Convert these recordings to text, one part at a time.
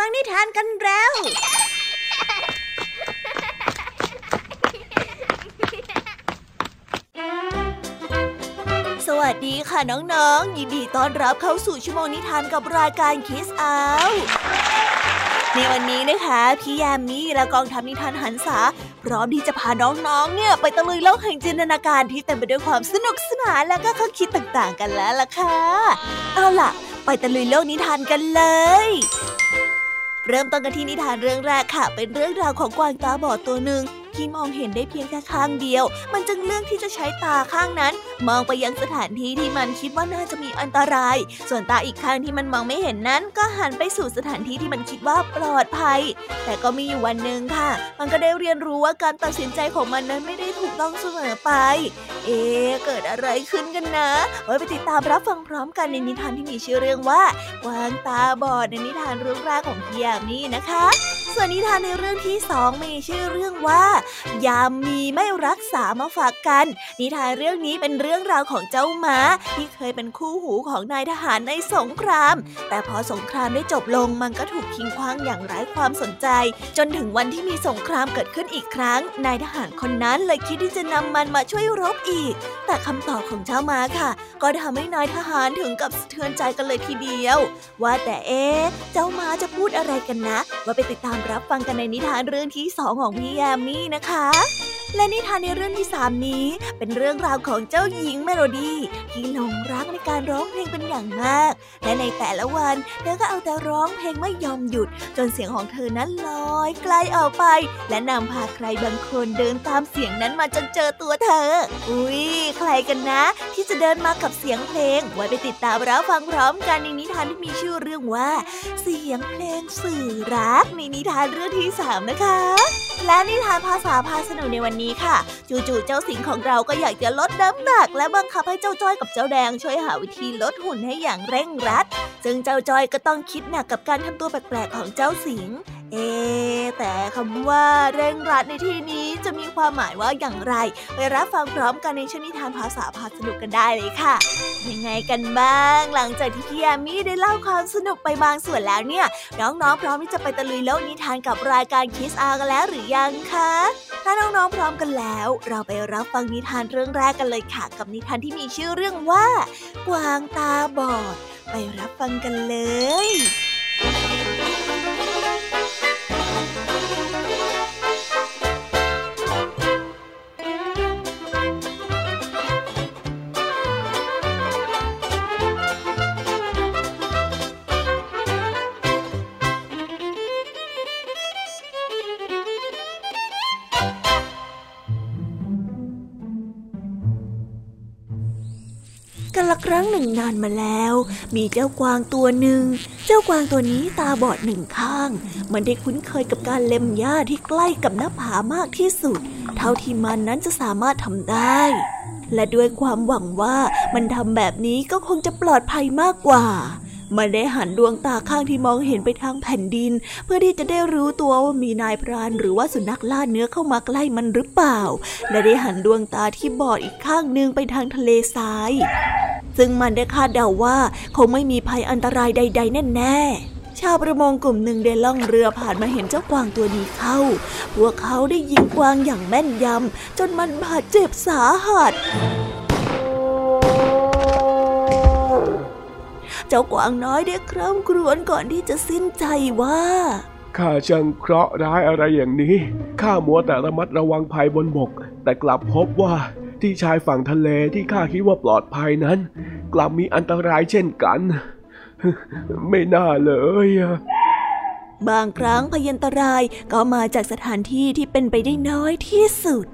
ฟังนิทานกันแล้วสวัสดีค่ะน้องๆยินดีต้อนรับเข้าสู่ชั่วโมงนิทานกับรายการ Kids Hour ในวันนี้นะคะพี่ยามีและกองทัพนิทานหันษาพร้อมที่จะพาน้องๆเนี่ยไปตะลุยโลกแห่งจินตนาการที่เต็มไปด้วยความสนุกสนานและก็ข้อคิดต่างๆกันแล้วล่ะค่ะเอาล่ะไปตะลุยโลกนิทานกันเลยเริ่มต้นกันที่นิทานเรื่องแรกค่ะเป็นเรื่องราวของกวางตาบอดตัวหนึ่งที่มองเห็นได้เพียงแค่ข้างเดียวมันจึงเลือกที่จะใช้ตาข้างนั้นมองไปยังสถานที่ที่มันคิดว่าน่าจะมีอันตรายส่วนตาอีกข้างที่มันมองไม่เห็นนั้นก็หันไปสู่สถานที่ที่มันคิดว่าปลอดภัยแต่ก็มีอยู่วันหนึ่งค่ะมันก็ได้เรียนรู้ว่าการตัดสินใจของมันนั้นไม่ได้ถูกต้องเสมอไปเกิดอะไรขึ้นกันนะไว้ไปติดตามรับฟังพร้อมกันในนิทานที่มีชื่อเรื่องว่ากวางตาบอดในนิทานเรื่องแรกของพี่ยามีนะคะส่วนนิทานในเรื่องที่2มีชื่อเรื่องว่ายามมีไม่รักษามาฝากกันนิทานเรื่องนี้เป็นเรื่องราวของเจ้าม้าที่เคยเป็นคู่หูของนายทหารในสงครามแต่พอสงครามได้จบลงมันก็ถูกทิ้งขว้างอย่างไร้ความสนใจจนถึงวันที่มีสงครามเกิดขึ้นอีกครั้งนายทหารคนนั้นเลยคิดที่จะนำมันมาช่วยรบอีกแต่คำตอบของเจ้าม้าค่ะก็ทำให้นายทหารถึงกับสะเทือนใจกันเลยทีเดียวว่าแต่เจ้าม้าจะพูดอะไรกันนะว่าไปติดตามรับฟังกันในนิทานเรื่องที่2ของพี่ยามีนะคะและนิทานในเรื่องที่3นี้เป็นเรื่องราวของเจ้าหญิงเมโลดี้ที่หลงรักในการร้องเพลงเป็นอย่างมากและในแต่ละวันเธอก็เอาแต่ร้องเพลงไม่ยอมหยุดจนเสียงของเธอนั้นลอยไกลออกไปและนำพาใครบางคนเดินตามเสียงนั้นมาจนเจอตัวเธอใครกันนะที่จะเดินมากับเสียงเพลงไว้ไปติดตามรับฟังพร้อมกันในนิทานที่มีชื่อเรื่องว่าเสียงเพลงสื่อรักในนิทานเรื่องที่3นะคะและนิทานภาษาพาสนุกในวันนี้ค่ะจู่ๆเจ้าสิงห์ของเราก็อยากจะลดน้ำหนักและบังคับให้เจ้าจ้อยกับเจ้าแดงช่วยหาวิธีลดหุ่นให้อย่างเร่งรัดซึ่งเจ้าจ้อยก็ต้องคิดหนักกับการทำตัวแปลกๆของเจ้าสิงห์แต่คำว่าเร่งรัดในที่นี้จะมีความหมายว่าอย่างไรไปรับฟังพร้อมกันในช่วงนิทานภาษาพาสนุกกันได้เลยค่ะยังไงกันบ้างหลังจากที่พี่ยามีได้เล่าความสนุกไปบางส่วนแล้วเนี่ยน้องๆพร้อมที่จะไปตะลุยโลกนิทานกับรายการ Kids Hour กันแล้วหรือยังคะถ้าน้องๆพร้อมกันแล้วเราไปรับฟังนิทานเรื่องแรกกันเลยค่ะกับนิทานที่มีชื่อเรื่องว่ากวางตาบอดไปรับฟังกันเลยครั้งหนึ่งนานมาแล้วมีเจ้ากวางตัวหนึ่งเจ้ากวางตัวนี้ตาบอดหนึ่งข้างมันได้คุ้นเคยกับการเล็มหญ้าที่ใกล้กับหน้าผามากที่สุดเท่าที่มันนั้นจะสามารถทำได้และด้วยความหวังว่ามันทำแบบนี้ก็คงจะปลอดภัยมากกว่ามันได้หันดวงตาข้างที่มองเห็นไปทางแผ่นดินเพื่อที่จะได้รู้ตัวว่ามีนายพรานหรือว่าสุนัขล่าเนื้อเข้ามาใกล้มันหรือเปล่าและได้หันดวงตาที่บอดอีกข้างนึงไปทางทะเลทรายซึ่งมันได้คาดเดาว่าคงไม่มีภัยอันตรายใดๆแน่ๆชาวประมงกลุ่มหนึ่งได้ล่องเรือผ่านมาเห็นเจ้ากวางตัวนี้เข้าพวกเขาได้ยิงกวางอย่างแม่นยำจนมันบาดเจ็บสาหัสเจ้ากวางน้อยได้คร่ำครวญก่อนที่จะสิ้นใจว่าข้าช่างเคราะห์ร้ายอะไรอย่างนี้ข้ามัวแต่ระมัดระวังภัยบนบกแต่กลับพบว่าที่ชายฝั่งทะเลที่ข้าคิดว่าปลอดภัยนั้นกลับมีอันตรายเช่นกันไม่น่าเลยบางครั้งภัยอันตรายก็มาจากสถานที่ที่เป็นไปได้น้อยที่สุด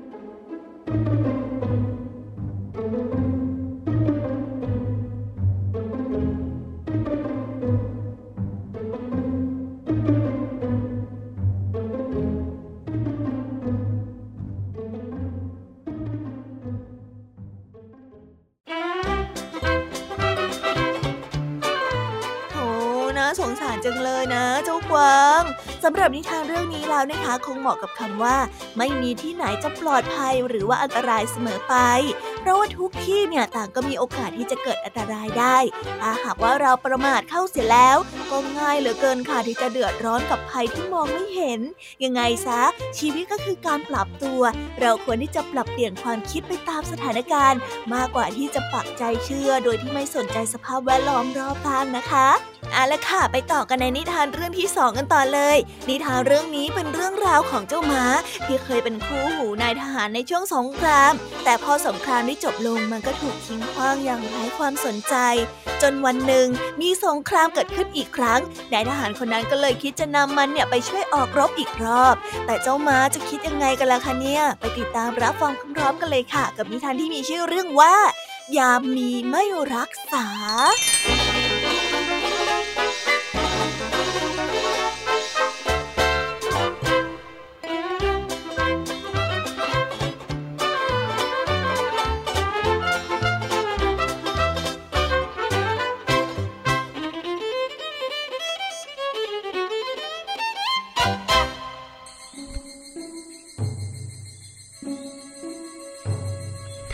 สงสารจังเลยนะเจ้ากวางสำหรับนิทานเรื่องนี้แล้วนะคะคงเหมาะกับคำว่าไม่มีที่ไหนจะปลอดภัยหรือว่าอันตรายเสมอไปเพ ราะว่าทุกที่เนี่ยต่างก็มีโอกาสที่จะเกิดอันตรายได้ถ้าหากว่าเราประมาทเข้าเสียแล้วก็ง่ายเหลือเกินค่ะที่จะเดือดร้อนกับภัยที่มองไม่เห็นยังไงซะชีวิตก็คือการปรับตัวเราควรที่จะปรับเปลี่ยนความคิดไปตามสถานการณ์มากกว่าที่จะปักใจเชื่อโดยที่ไม่สนใจสภาพแวดล้อมรอบข้างนะคะเอาล่ะค่ะไปต่อกันในนิทานเรื่องที่2กันต่อเลยนิทานเรื่องนี้เป็นเรื่องราวของเจ้าม้าที่เคยเป็นคู่หูนายทหารในช่วงสงครามแต่พอสงครามได้จบลงมันก็ถูกทิ้งขว้างอย่างไร้ความสนใจจนวันหนึ่งมีสงครามเกิดขึ้นอีกครั้งนายทหารคนนั้นก็เลยคิดจะนำมันเนี่ยไปช่วยออกรบอีกรอบแต่เจ้าม้าจะคิดยังไงกันล่ะคะเนี่ยไปติดตามรับฟังพร้อมๆกันเลยค่ะกับนิทานที่มีชื่อเรื่องว่ายามมีไม่รักษา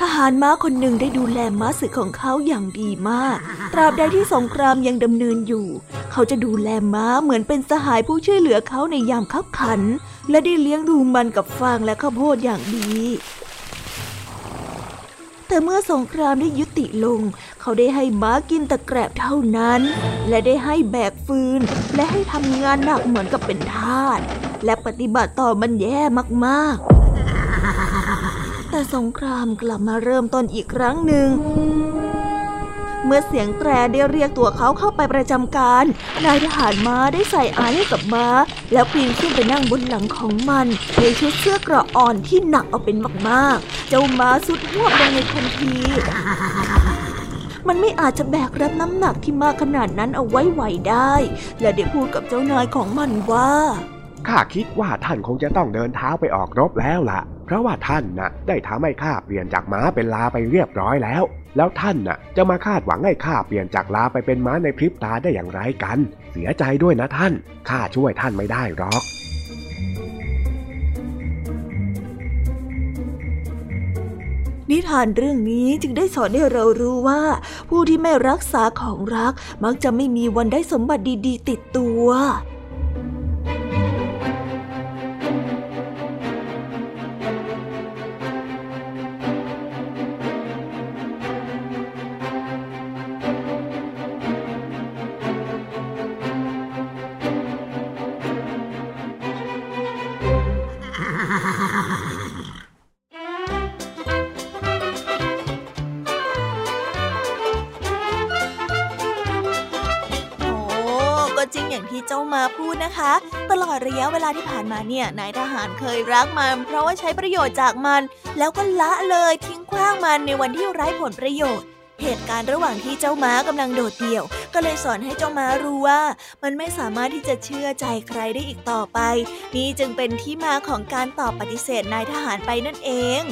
ทหารม้าคนหนึ่งได้ดูแลม้าศึกของเขาอย่างดีมากตราบใดที่สงครามยังดำเนินอยู่เขาจะดูแลม้าเหมือนเป็นสหายผู้ช่วยเหลือเขาในยามคับขันและได้เลี้ยงดูมันกับฟางและข้าวโพดอย่างดีแต่เมื่อสงครามได้ยุติลงเขาได้ให้ม้ากินตะแกรงเท่านั้นและได้ให้แบกฟืนและให้ทำงานหนักเหมือนกับเป็นทาสและปฏิบัติต่อมันแย่มากๆแต่สงครามกลับมาเริ่มต้นอีกครั้งหนึ่งเมื่อเสียงแตรได้เรียกตัวเขาเข้าไปประจำการนายทหารม้าได้ใส่อายให้กับม้าแล้วปีนขึ้นไปนั่งบนหลังของมันในชุดเสื้อกระอ่อนที่หนักเอาเป็นมากๆเจ้าม้าสุดหวบลงในทันทีมันไม่อาจจะแบกรับน้ำหนักที่มากขนาดนั้นเอาไว้ไหวได้และได้พูดกับเจ้านายของมันว่าข้าคิดว่าท่านคงจะต้องเดินเท้าไปออกรบแล้วล่ะเพราะว่าท่านน่ะได้ทำให้ข้าเปลี่ยนจากม้าเป็นลาไปเรียบร้อยแล้วแล้วท่านน่ะจะมาคาดหวังให้ข้าเปลี่ยนจากลาไปเป็นม้าในพริบตาได้อย่างไรกันเสียใจด้วยนะท่านข้าช่วยท่านไม่ได้หรอกนิทานเรื่องนี้จึงได้สอนให้เรารู้ว่าผู้ที่ไม่รักษาของรักมักจะไม่มีวันได้สมบัติดีๆติดตัวตลอดระยะเวลาที่ผ่านมาเนี่ยนายทหารเคยรักมันเพราะว่าใช้ประโยชน์จากมันแล้วก็ละเลยทิ้งขว้างมันในวันที่ไร้ผลประโยชน์เหตุการณ์ระหว่างที่เจ้าม้ากำลังโดดเดี่ยวก็เลยสอนให้เจ้าม้ารู้ว่ามันไม่สามารถที่จะเชื่อใจใครได้อีกต่อไปนี่จึงเป็นที่มาของการตอบปฏิเสธนายทหารไปนั่นเอง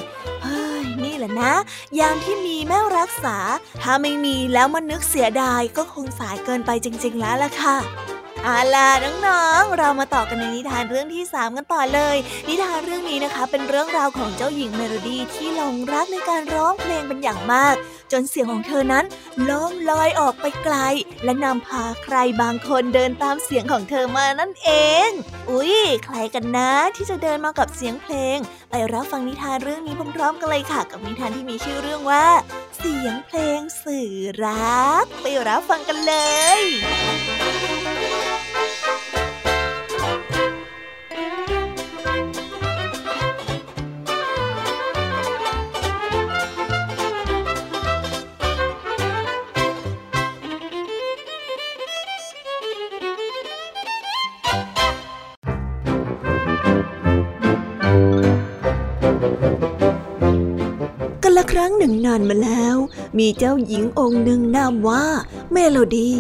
เฮ้ยนี่แหละนะยามที่มีแม่รักษาถ้าไม่มีแล้วมันนึกเสียดายก็คงสายเกินไปจริงๆแล้วล่ะค่ะเอาล่ะน้องๆเรามาต่อกันในนิทานเรื่องที่3กันต่อเลยนิทานเรื่องนี้นะคะเป็นเรื่องราวของเจ้าหญิงเมโลดี้ที่หลงรักในการร้องเพลงเป็นอย่างมากจนเสียงของเธอนั้นล่องลอยออกไปไกลและนำพาใครบางคนเดินตามเสียงของเธอมานั่นเองอุ๊ยใครกันนะที่จะเดินมากับเสียงเพลงไปรับฟังนิทานเรื่องนี้พร้อมๆกันเลยค่ะกับนิทานที่มีชื่อเรื่องว่าเสียงเพลงสื่อรักไปรับฟังกันเลยครั้งหนึ่งนานมาแล้วมีเจ้าหญิงองค์หนึ่งนามว่าเมโลดี้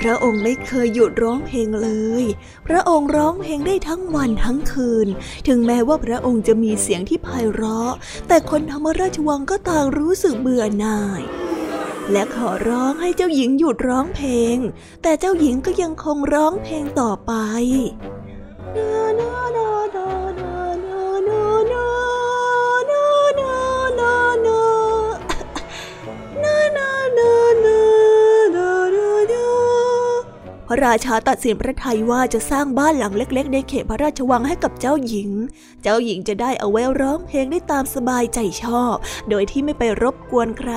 พระองค์ไม่เคยหยุดร้องเพลงเลยพระองค์ร้องเพลงได้ทั้งวันทั้งคืนถึงแม้ว่าพระองค์จะมีเสียงที่ไพเราะแต่คนธรรมราชวังก็ต่างรู้สึกเบื่อหน่ายและขอร้องให้เจ้าหญิงหยุดร้องเพลงแต่เจ้าหญิงก็ยังคงร้องเพลงต่อไป ระราชาตัดสินพระทัยว่าจะสร้างบ้านหลังเล็กๆในเขตพระราชวังให้กับเจ้าหญิงจะได้เอาไว้ร้องเพลงได้ตามสบายใจชอบโดยที่ไม่ไปรบกวนใคร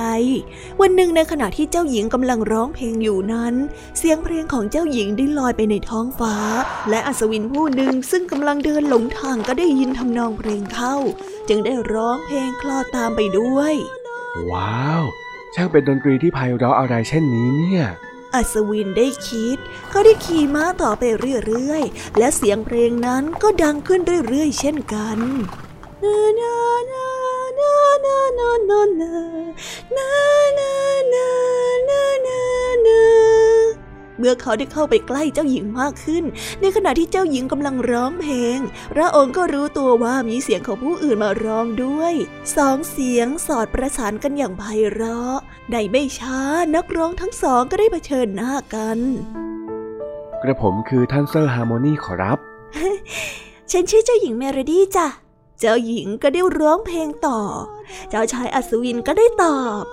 วันหนึ่งในขณะที่เจ้าหญิงกำลังร้องเพลงอยู่นั้นเสียงเพลงของเจ้าหญิงได้ลอยไปในท้องฟ้าและอัศวินผู้หนึ่งซึ่งกำลังเดินหลงทางก็ได้ยินทำนองเพลงเข้าจึงได้ร้องเพลงคลอตามไปด้วยว้าวช่างเป็นดนตรีที่ไพเราะอะไรเช่นนี้เนี่ยอัศวินได้คิดเขาได้ขี่ม้าต่อไปเรื่อยๆและเสียงเพลงนั้นก็ดังขึ้นเรื่อยๆเช่นกันเมื่อเขาได้เข้าไปใกล้เจ้าหญิงมากขึ้นในขณะที่เจ้าหญิงกำลังร้องเพลงพระองค์ก็รู้ตัวว่ามีเสียงของผู้อื่นมาร้องด้วยสองเสียงสอดประสานกันอย่างไพเราะในไม่ช้านักร้องทั้งสองก็ได้เผชิญหน้ากันกระผมคือท่านเซอร์ฮาร์โมนีขอรับฉันชื่อเจ้าหญิงเมโลดี้จ้ะเจ้าหญิงก็ได้ร้องเพลงต่อเจ้าชายอัศวินก็ได้ตอบ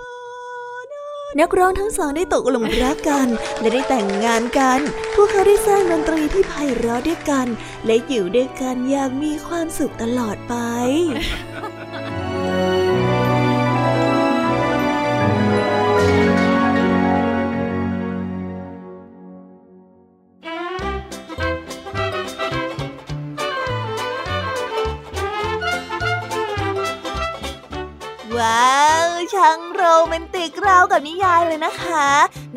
นักร้องทั้งสองได้ตกหลุมรักกันและได้แต่งงานกันพวกเขาได้สร้างดนตรีที่ไพเราะด้วยกันและอยู่ด้วยกันอย่างมีความสุขตลอดไปทั้งโรแมนติกราวกับนิยายเลยนะคะ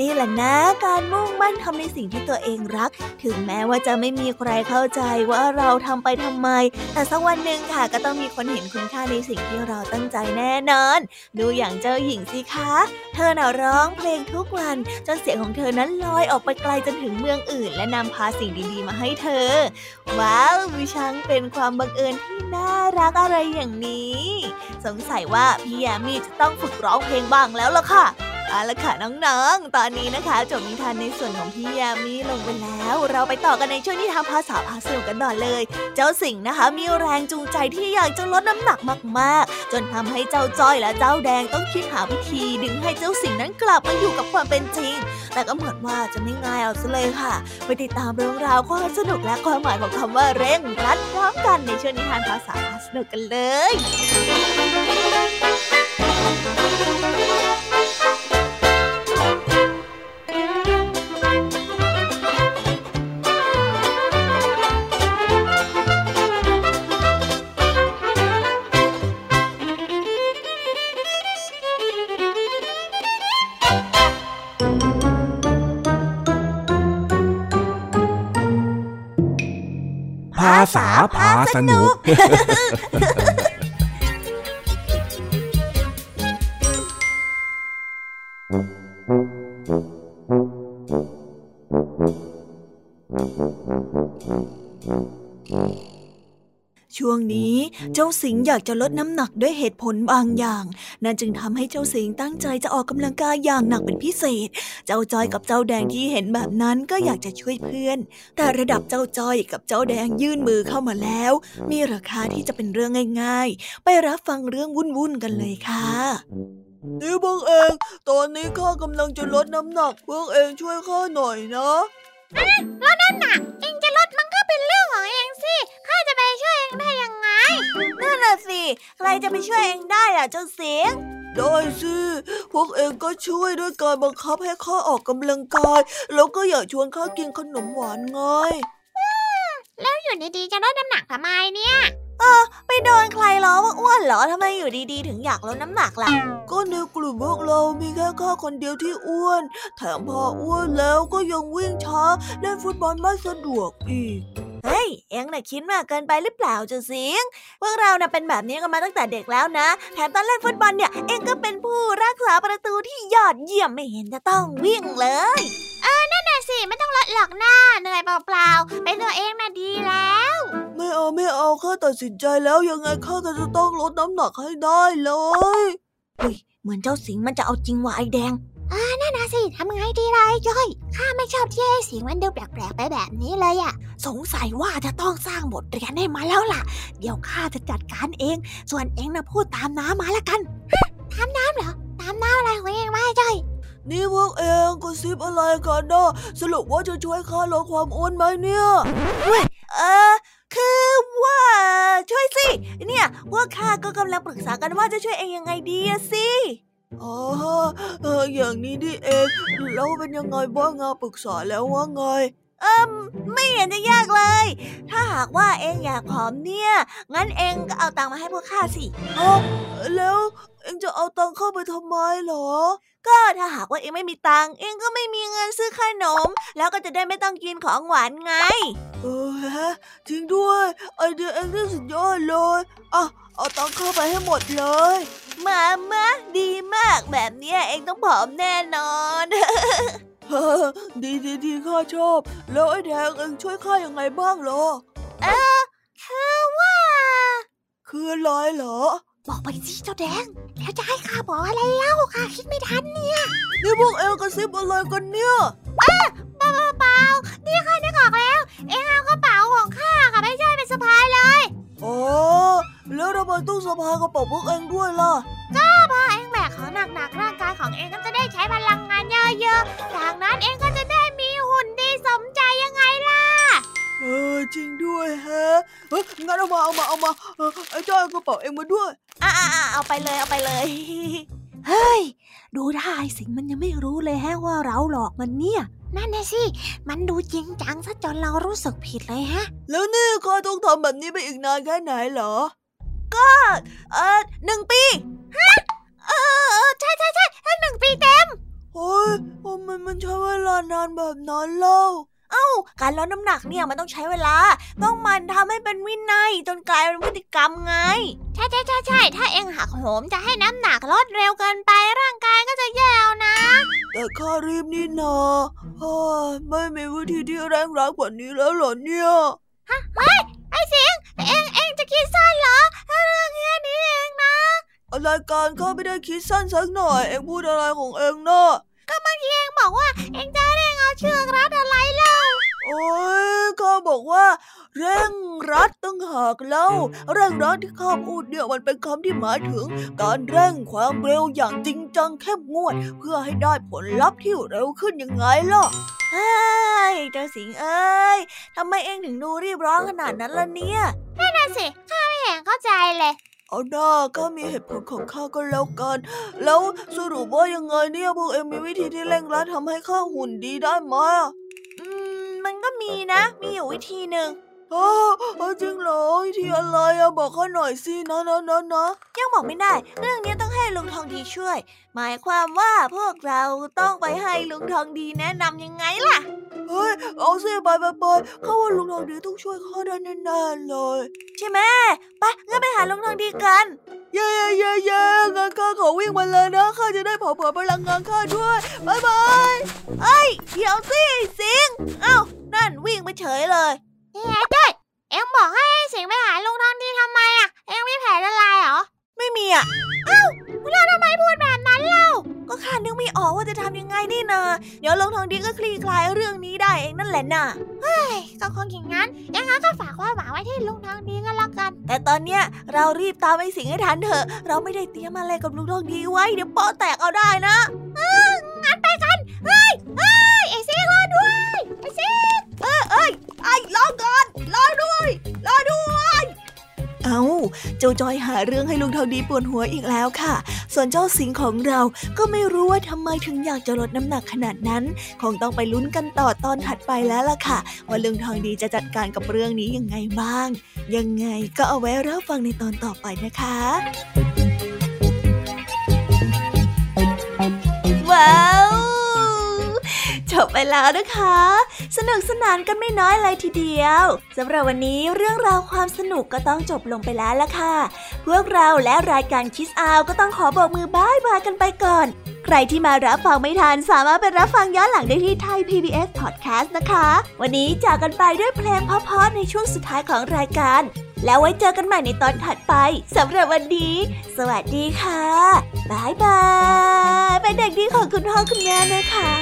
นี่แหละนะการมุ่งมั่นทำในสิ่งที่ตัวเองรักถึงแม้ว่าจะไม่มีใครเข้าใจว่าเราทำไปทำไมแต่สักวันหนึ่งค่ะก็ต้องมีคนเห็นคุณค่าในสิ่งที่เราตั้งใจแน่นอนดูอย่างเจ้าหญิงสิคะเธอน่ะร้องเพลงทุกวันจนเสียงของเธอนั้นลอยออกไปไกลจนถึงเมืองอื่นและนำพาสิ่งดีๆมาให้เธอว้าวช่างเป็นความบังเอิญที่น่ารักอะไรอย่างนี้สงสัยว่าพี่แยมมี่จะต้องฝึกร้องเพลงบ้างแล้วล่ะค่ะเอาล่ะค่ะน้องๆตอนนี้นะคะจบนิทานในส่วนของพี่ยามีลงไปแล้วเราไปต่อกันในช่วงนิทานภาษาพาสนุกกันต่อเลยเจ้าสิงห์นะคะมีแรงจูงใจที่อยากจะลดน้ำหนักมากๆจนทำให้เจ้าจ้อยและเจ้าแดงต้องคิดหาวิธีดึงให้เจ้าสิงห์นั้นกลับมาอยู่กับความเป็นจริงแต่ก็เหมือนว่าจะไม่ง่ายเอาซะเลยค่ะไปติดตามเรื่องราวความสนุกและความหมายของคำว่าเร่งรัดพร้อมกันในช่วงนิทานภาษาพาสนุกกันเลยภาษาพาสนุกช่วงนี้เจ้าสิงห์อยากจะลดน้ำหนักด้วยเหตุผลบางอย่างนั่นจึงทำให้เจ้าสิงห์ตั้งใจจะออกกำลังกายอย่างหนักเป็นพิเศษเจ้าจอยกับเจ้าแดงที่เห็นแบบนั้นก็อยากจะช่วยเพื่อนแต่ระดับเจ้าจอยกับเจ้าแดงยื่นมือเข้ามาแล้วมีราคาที่จะเป็นเรื่องง่ายๆไปรับฟังเรื่องวุ่นๆกันเลยค่ะนี่พวกเองตอนนี้ข้ากำลังจะลดน้ำหนักพวกเองช่วยข้าหน่อยนะแล้วนั่นน่ะเองจะลดมันก็เป็นเรื่องของเองสิข้าจะไปช่วยเองได้ยังไงนั่นน่ะสิใครจะไปช่วยเองได้ล่ะเจ้าสิงห์ได้สิพวกเองก็ช่วยด้วยการบังคับให้ข้าออกกำลังกายแล้วก็อย่าชวนข้ากินขนมหวานไงแล้วอยู่ดีๆจะลดน้ำหนักทำไมเนี่ยไปโดนใครล้อว่าอ้วนเหรอทำไมอยู่ดีๆถึงอยากลดน้ำหนักล่ะก็ในกลุ่มพวกเรามีแค่ข้าคนเดียวที่อ้วนแถมพออ้วนแล้วก็ยังวิ่งช้าเล่นฟุตบอลไม่สะดวกอีกเฮ้ยเอ็งน่ะคิดมากเกินไปหรือเปล่าเจ้าสิงห์พวกเราน่ะเป็นแบบนี้กันมาตั้งแต่เด็กแล้วนะแถมตอนเล่นฟุตบอลเนี่ยเอ็งก็เป็นผู้รักษาประตูที่ยอดเยี่ยมไม่เห็นจะต้องวิ่งเลยนั่นน่ะสิไม่ต้องลดหรอกนะเหนื่อยเปล่าๆเป็นตัวเองน่ะดีแล้วไม่เอาข้าตัดสินใจแล้วยังไงข้าก็จะต้องลดน้ำหนักให้ได้เลยเหมือนเจ้าสิงห์มันจะเอาจริงว่ะไอ้แดงนั่นน่ะสิทำไงดีล่ะย้อยข้าไม่ชอบที่ไอ้สิงห์มันดูแปลกๆไปแบบนี้เลยอ่ะสงสัยว่าจะต้องสร้างบทเรียนให้มาแล้วล่ะเดี๋ยวข้าจะจัดการเองส่วนเองน่ะพูดตามน้ำมาละกันตามน้ำเหรอตามน้ำอะไรของเองมาจ้อย นี่พวกเองกระซิบอะไรกันนะสรุปว่าจะช่วยข้าลดความอ้วนไหมเนี่ยคือว่าช่วยสิเนี่ยพวกข้าก็กำลังปรึกษากันว่าจะช่วยเองยังไงดีสิอ๋ออย่างนี้ดิเองแล้วเป็นยังไงบ้างปรึกษาแล้วว่าไงไม่เห็นจะยากเลยถ้าหากว่าเองอยากผอมเนี่ยงั้นเองก็เอาตังค์มาให้พวกข้าสิแล้วเองจะเอาตังค์เข้าไปทำไมเหรอก็ถ้าหากว่าเองไม่มีตังค์เองก็ไม่มีเงินซื้อขนมแล้วก็จะได้ไม่ต้องกินของหวานไงจริงด้วยไอเดียเองนี่สุดยอดเลยเอาตังค์เข้าไปให้หมดเลยมาดีมากแบบนี้เองต้องผอมแน่นอนดีข้าชอบแล้วไอ้แดงเองช่วยข้ายังไงบ้างเหรอคือว่าคืออะไรเหรอบอกไปสิเจ้าแดงแล้วจะให้ข้าบอกอะไรเล่าข้าคิดไม่ทันเนี่ยนี่พวกเองกระซิบอะไรกันเนี่ยเปล่านี่ข้านึกออกแล้วเองเอากระเป๋าของข้าค่ะไม่ใช่เป็นสะพายเลยแล้วทำไมต้องสะพายกระเป๋าพวกเองด้วยล่ะก็เพราะเองแบกของหนักๆร่างกายของเองก็จะได้ใช้พลังงานเยอะๆจากนั้นเองก็จะได้มีหุ่นดีสมใจยังไงล่ะจริงด้วยฮะงั้นเอามาไอ้จ้อยกระเป๋าเองมาด้วยเอาไปเลยเฮ้ยดูท่าไอ้สิงมันยังไม่รู้เลยฮะว่าเราหลอกมันเนี่ยนั่นแน่สิมันดูจริงจังซะจนเรารู้สึกผิดเลยฮะแล้วนี่ข้าต้องทำแบบนี้ไปอีกนานแค่ไหนเหรอก็1 ปีฮะใช่1 ปีเต็มโอ้ยมันใช้เวลานานแบบนั้นเล่าการลดน้ำหนักเนี่ยมันต้องใช้เวลาต้องมันทำให้เป็นวินัยจนกลายเป็นพฤติกรรมไงใช่ถ้าเองหักโหมจะให้น้ำหนักลดเร็วเกินไปร่างกายก็จะแย่นะแต่ข้ารีบนี่นาไม่มีวิธีที่แรงร้ายกว่านี้แล้วเหรอเนี่ยเฮ้ยไอ้สิงเองจะคิดสั้นเหรอเรื่องแค่นี้เองนะอะไรกันข้าไม่ได้คิดสั้นสักหน่อยเองพูดอะไรของเองเนาะก็เมื่อกี้เองบอกว่าเองจะเร่งเอาเชือกรัดอะไรเล่าโอ้ยข้าบอกว่าเร่งรัดต้องหากเล่าเร่งรัดที่ข้าพูดเนี่ยมันเป็นคำที่หมายถึงการเร่งความเร็วอย่างจริงจังเข้มงวดเพื่อให้ได้ผลลัพธ์ที่เร็วขึ้นยังไงล่ะเฮ้ยเจ้าสิงเอ้ยทำไมเองถึงดูรีบร้อนขนาดนั้นล่ะเนี่ยนั่นน่ะสิข้าไม่เห็นเข้าใจเลยเอาหน้าก็มีเหตุผลของข้าก็แล้วกันแล้วสรุปว่ายังไงเนี่ยพวกเอ็มมีวิธีที่เร่งรัดทำให้ข้าหุ่นดีได้ไหมมันก็มีนะมีอยู่วิธีหนึ่งจริงเหรอวิธีอะไรบอกข้าหน่อยสินะยังบอกไม่ได้เรื่องนี้ต้องให้ลุงทองดีช่วยหมายความว่าพวกเราต้องไปให้ลุงทองดีแนะนำยังไงล่ะเฮ้ยเอาสิไปเขาว่าลุงทองดีต้องช่วยข้าได้แน่ๆเลยใช่ไหมไปงั้นไปหาลุงทองดีกันเย้งั้นข้าขอวิ่งมาเลยนะข้าจะได้เผาผลาญพลังงานข้าด้วยบายเฮ้ยเดี๋ยวสิสิงนั่นวิ่งไปเฉยเลยด้วยเอ็งบอกให้สิงไปหาลุงทองดีทำไมเอ็งมีแผนอะไรเหรอไม่มีแล้วทำไมพูดแบบนั้นเล่าก็ข้านึกไม่ออกว่าจะทำยังไงนี่นะเดี๋ยวลุงทองดีก็คลี่คลายเรื่องนี้ได้เองนั่นแหละน่ะเฮ้ยก็คงอย่างงั้นยังงั้นก็ฝากว่าหมาไว้ที่ลุงทองดีก็แล้วกันแต่ตอนเนี้ยเรารีบตามไอ้สิงให้ทันเถอะเราไม่ได้เตรียมอะไรกับลุงทองดีไว้เดี๋ยวโป๊ะแตกเอาได้นะงั้นไปกันเฮ้ยไอ้สิงรอด้วยไอ้สิงไอ้รอก่อนรอด้วยเจ้าจอยหาเรื่องให้ลุงทองดีปวดหัวอีกแล้วค่ะส่วนเจ้าสิงของเราก็ไม่รู้ว่าทำไมถึงอยากจะลดน้ำหนักขนาดนั้นคงต้องไปลุ้นกันต่อตอนถัดไปแล้วล่ะค่ะว่าลุงทองดีจะจัดการกับเรื่องนี้ยังไงบ้างยังไงก็เอาไว้รับฟังในตอนต่อไปนะคะว้าวจบไปแล้วนะคะสนุกสนานกันไม่น้อยเลยทีเดียวสำหรับวันนี้เรื่องราวความสนุกก็ต้องจบลงไปแล้วล่ะค่ะพวกเราและรายการ Kids Hour ก็ต้องขอบอกมือบ๊ายบายกันไปก่อนใครที่มารับฟังไม่ทันสามารถไปรับฟังย้อนหลังได้ที่ไทย PBS Podcast นะคะวันนี้จากกันไปด้วยเพลงเพราะๆในช่วงสุดท้ายของรายการแล้วไว้เจอกันใหม่ในตอนถัดไปสำหรับวันนี้สวัสดีค่ะบ๊ายบายเป็นเด็กดีของคุณพ่อคุณแม่นะคะ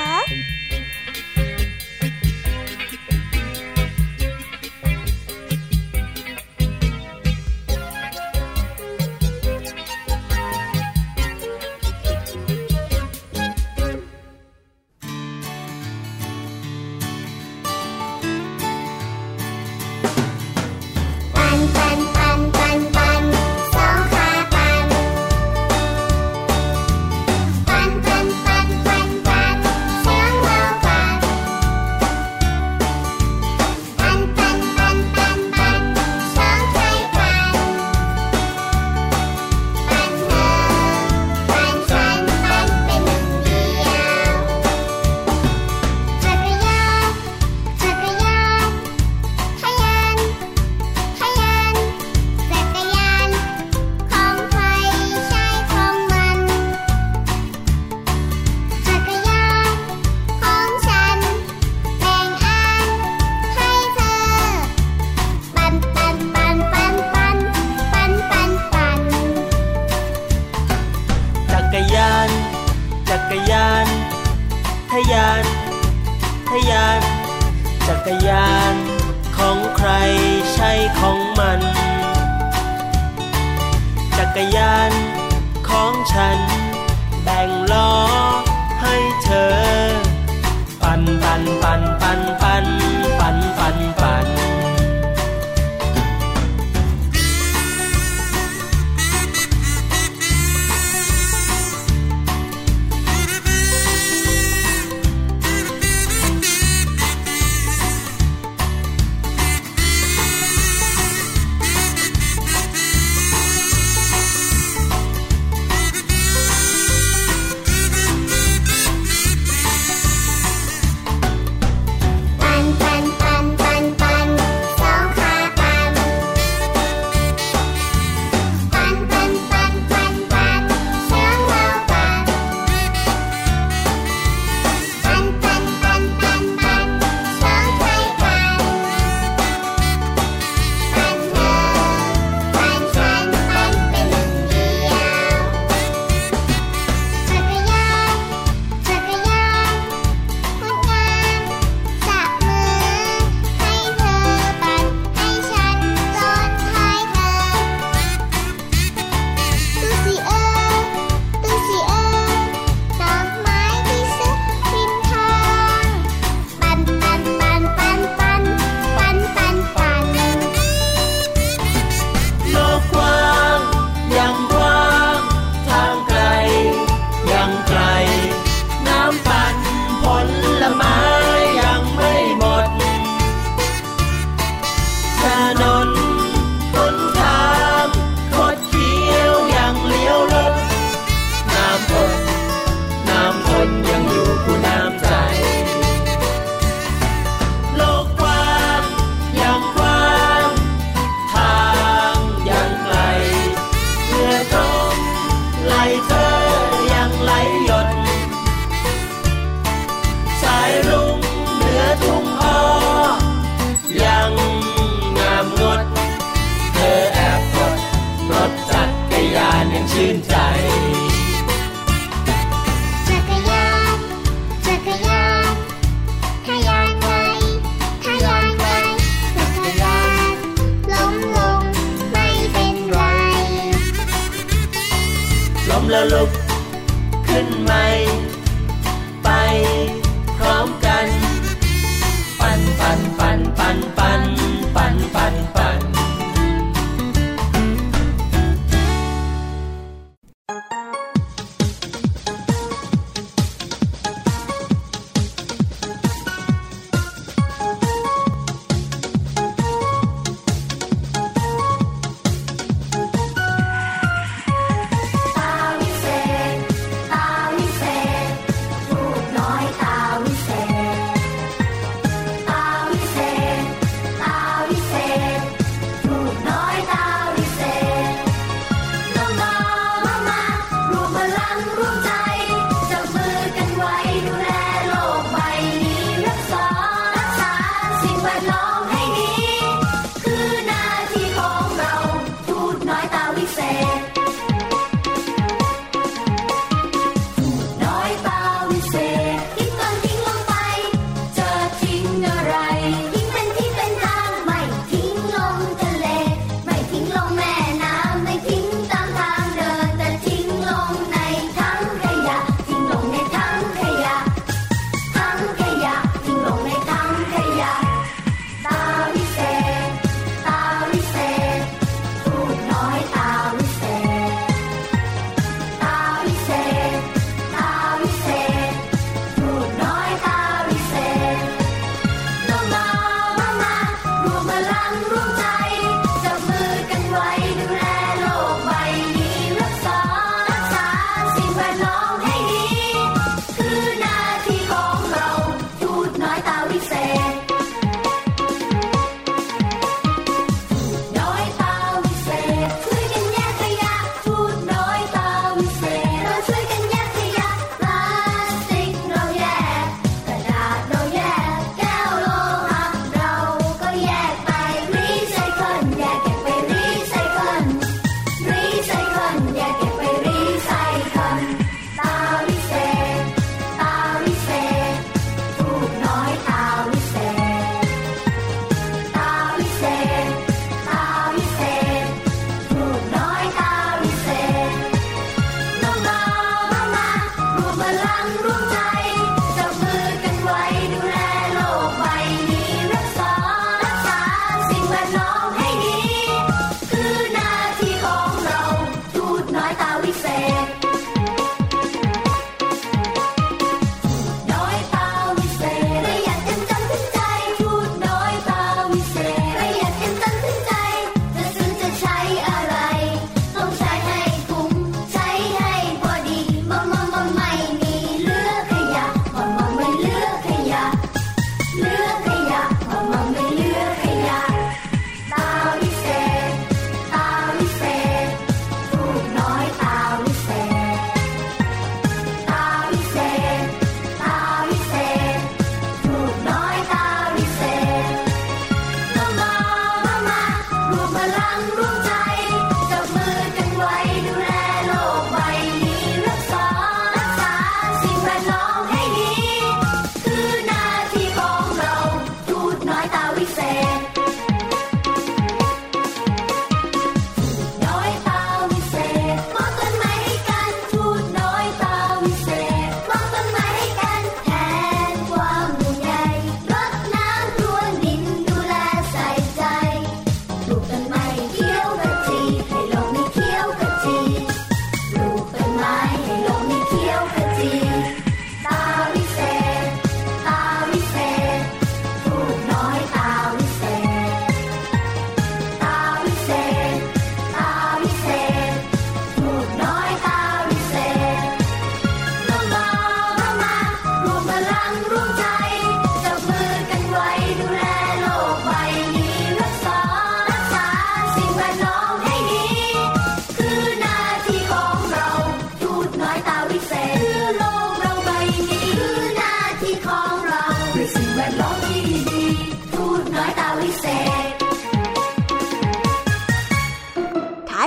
ใครใช่ของมันจักรยานของฉันแบ่งล้อให้เธอปั่นปั่นปั่นปั่นปั่นปั่นปั่นปั่น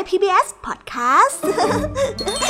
PBS Podcast